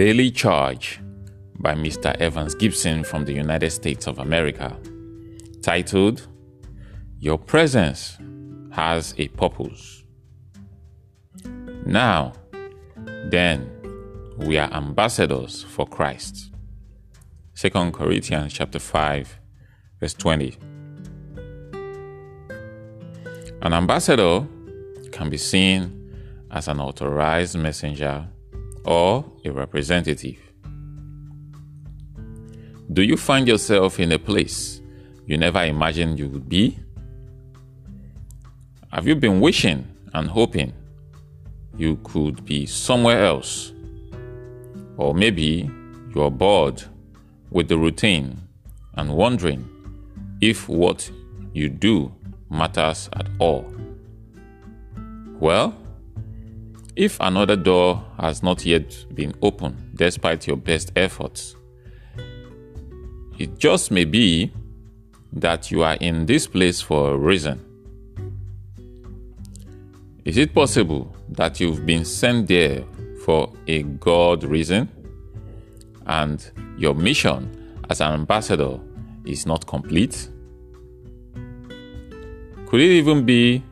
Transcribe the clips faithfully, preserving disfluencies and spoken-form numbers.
Daily Charge by Mister Evans Gibson from the United States of America, titled, Your Presence Has a Purpose. Now, then, we are ambassadors for Christ. Second Corinthians chapter five, verse twenty. An ambassador can be seen as an authorized messenger or a representative. Do you find yourself in a place you never imagined you would be? Have you been wishing and hoping you could be somewhere else? Or maybe you are bored with the routine and wondering if what you do matters at all. Well, if another door has not yet been opened despite your best efforts, it just may be that you are in this place for a reason. Is it possible that you've been sent there for a God reason, and your mission as an ambassador is not complete? Could it even be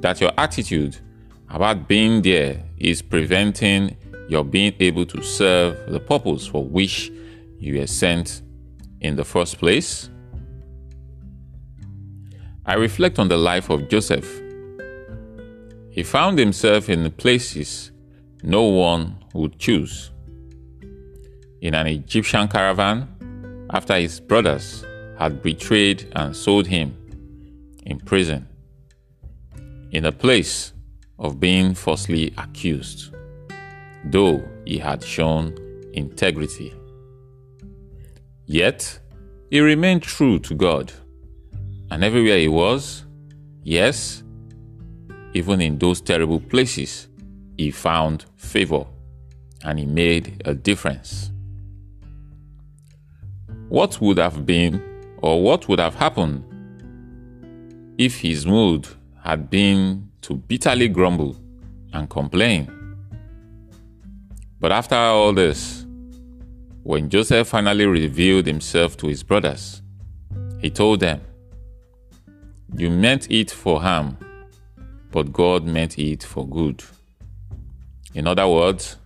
that your attitude about being there is preventing your being able to serve the purpose for which you were sent in the first place? I reflect on the life of Joseph. He found himself in places no one would choose. In an Egyptian caravan, after his brothers had betrayed and sold him, in prison, in a place of being falsely accused, though he had shown integrity. Yet, he remained true to God, and everywhere he was, yes, even in those terrible places, he found favor, and he made a difference. What would have been, or what would have happened if his mood had been to bitterly grumble and complain? But after all this, when Joseph finally revealed himself to his brothers, he told them, "You meant it for harm, but God meant it for good." In other words,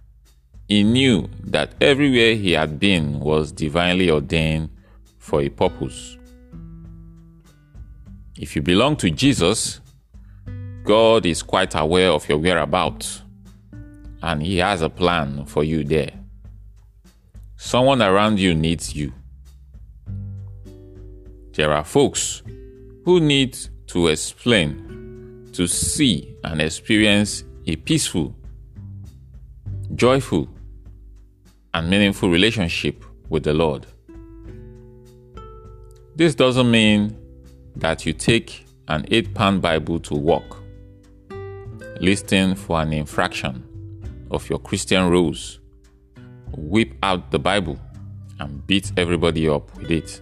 he knew that everywhere he had been was divinely ordained for a purpose. If you belong to Jesus, God is quite aware of your whereabouts, and He has a plan for you there. Someone around you needs you. There are folks who need to explain, to see and experience a peaceful, joyful, and meaningful relationship with the Lord. This doesn't mean that you take an eight-pound Bible to work, listing for an infraction of your Christian rules, whip out the Bible, and beat everybody up with it.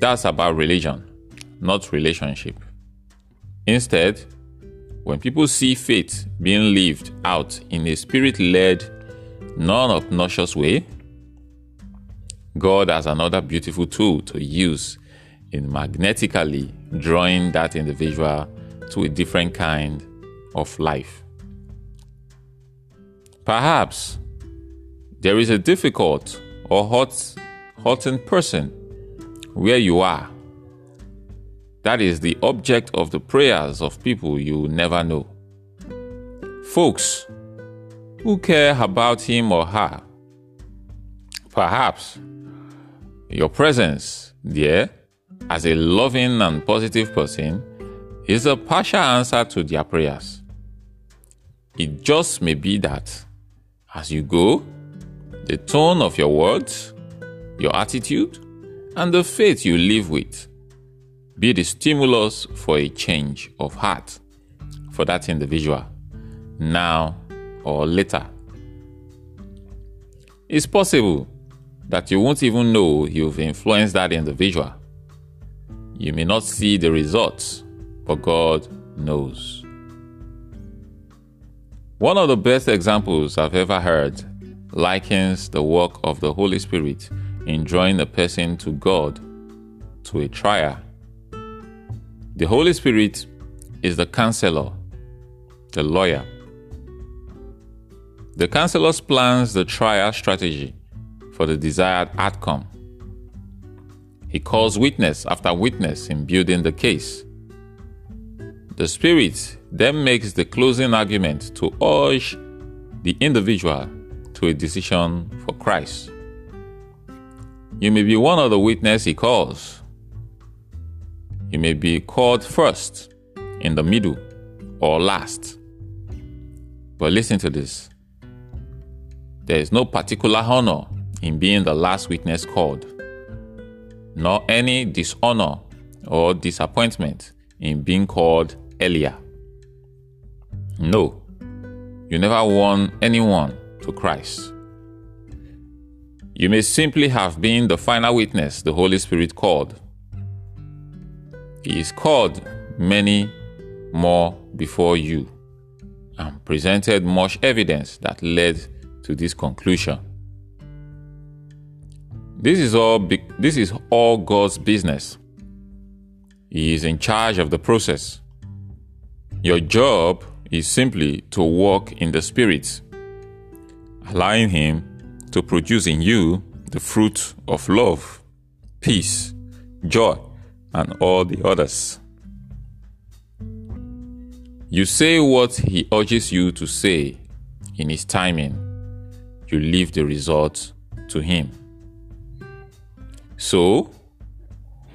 That's about religion, not relationship. Instead, when people see faith being lived out in a spirit-led, non-obnoxious way, God has another beautiful tool to use in magnetically drawing that individual to a different kind of life. Perhaps there is a difficult or hot, hurting person where you are. That is the object of the prayers of people you never know. Folks who care about him or her. Perhaps your presence there as a loving and positive person is a partial answer to their prayers. It just may be that as you go, the tone of your words, your attitude, and the faith you live with be the stimulus for a change of heart for that individual, now or later. It's possible that you won't even know you've influenced that individual. You may not see the results, but God knows. One of the best examples I've ever heard likens the work of the Holy Spirit in drawing a person to God to a trial. The Holy Spirit is the counselor, the lawyer. The counselor plans the trial strategy for the desired outcome. He calls witness after witness in building the case. The Spirit then makes the closing argument to urge the individual to a decision for Christ. You may be one of the witnesses he calls. You may be called first, in the middle, or last. But listen to this. There is no particular honor in being the last witness called, nor any dishonor or disappointment in being called earlier. No, you never won anyone to Christ. You may simply have been the final witness the Holy Spirit called. He is called many more before you and presented much evidence that led to this conclusion. This is all this is all God's business. He is in charge of the process. Your job is simply to walk in the Spirit, allowing Him to produce in you the fruit of love, peace, joy, and all the others. You say what He urges you to say in His timing. You leave the result to Him. So,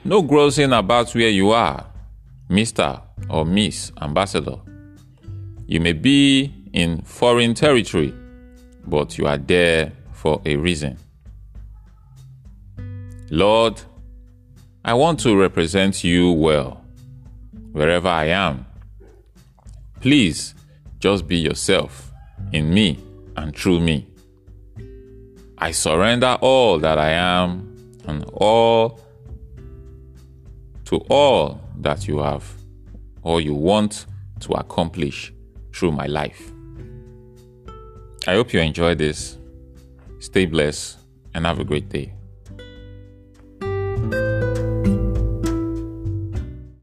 no grousing about where you are, Mister or Miss Ambassador. You may be in foreign territory, but you are there for a reason. Lord, I want to represent you well, wherever I am. Please, just be yourself, in me and through me. I surrender all that I am and all to all that you have or you want to accomplish through my life. I hope you enjoy this. Stay blessed and have a great day.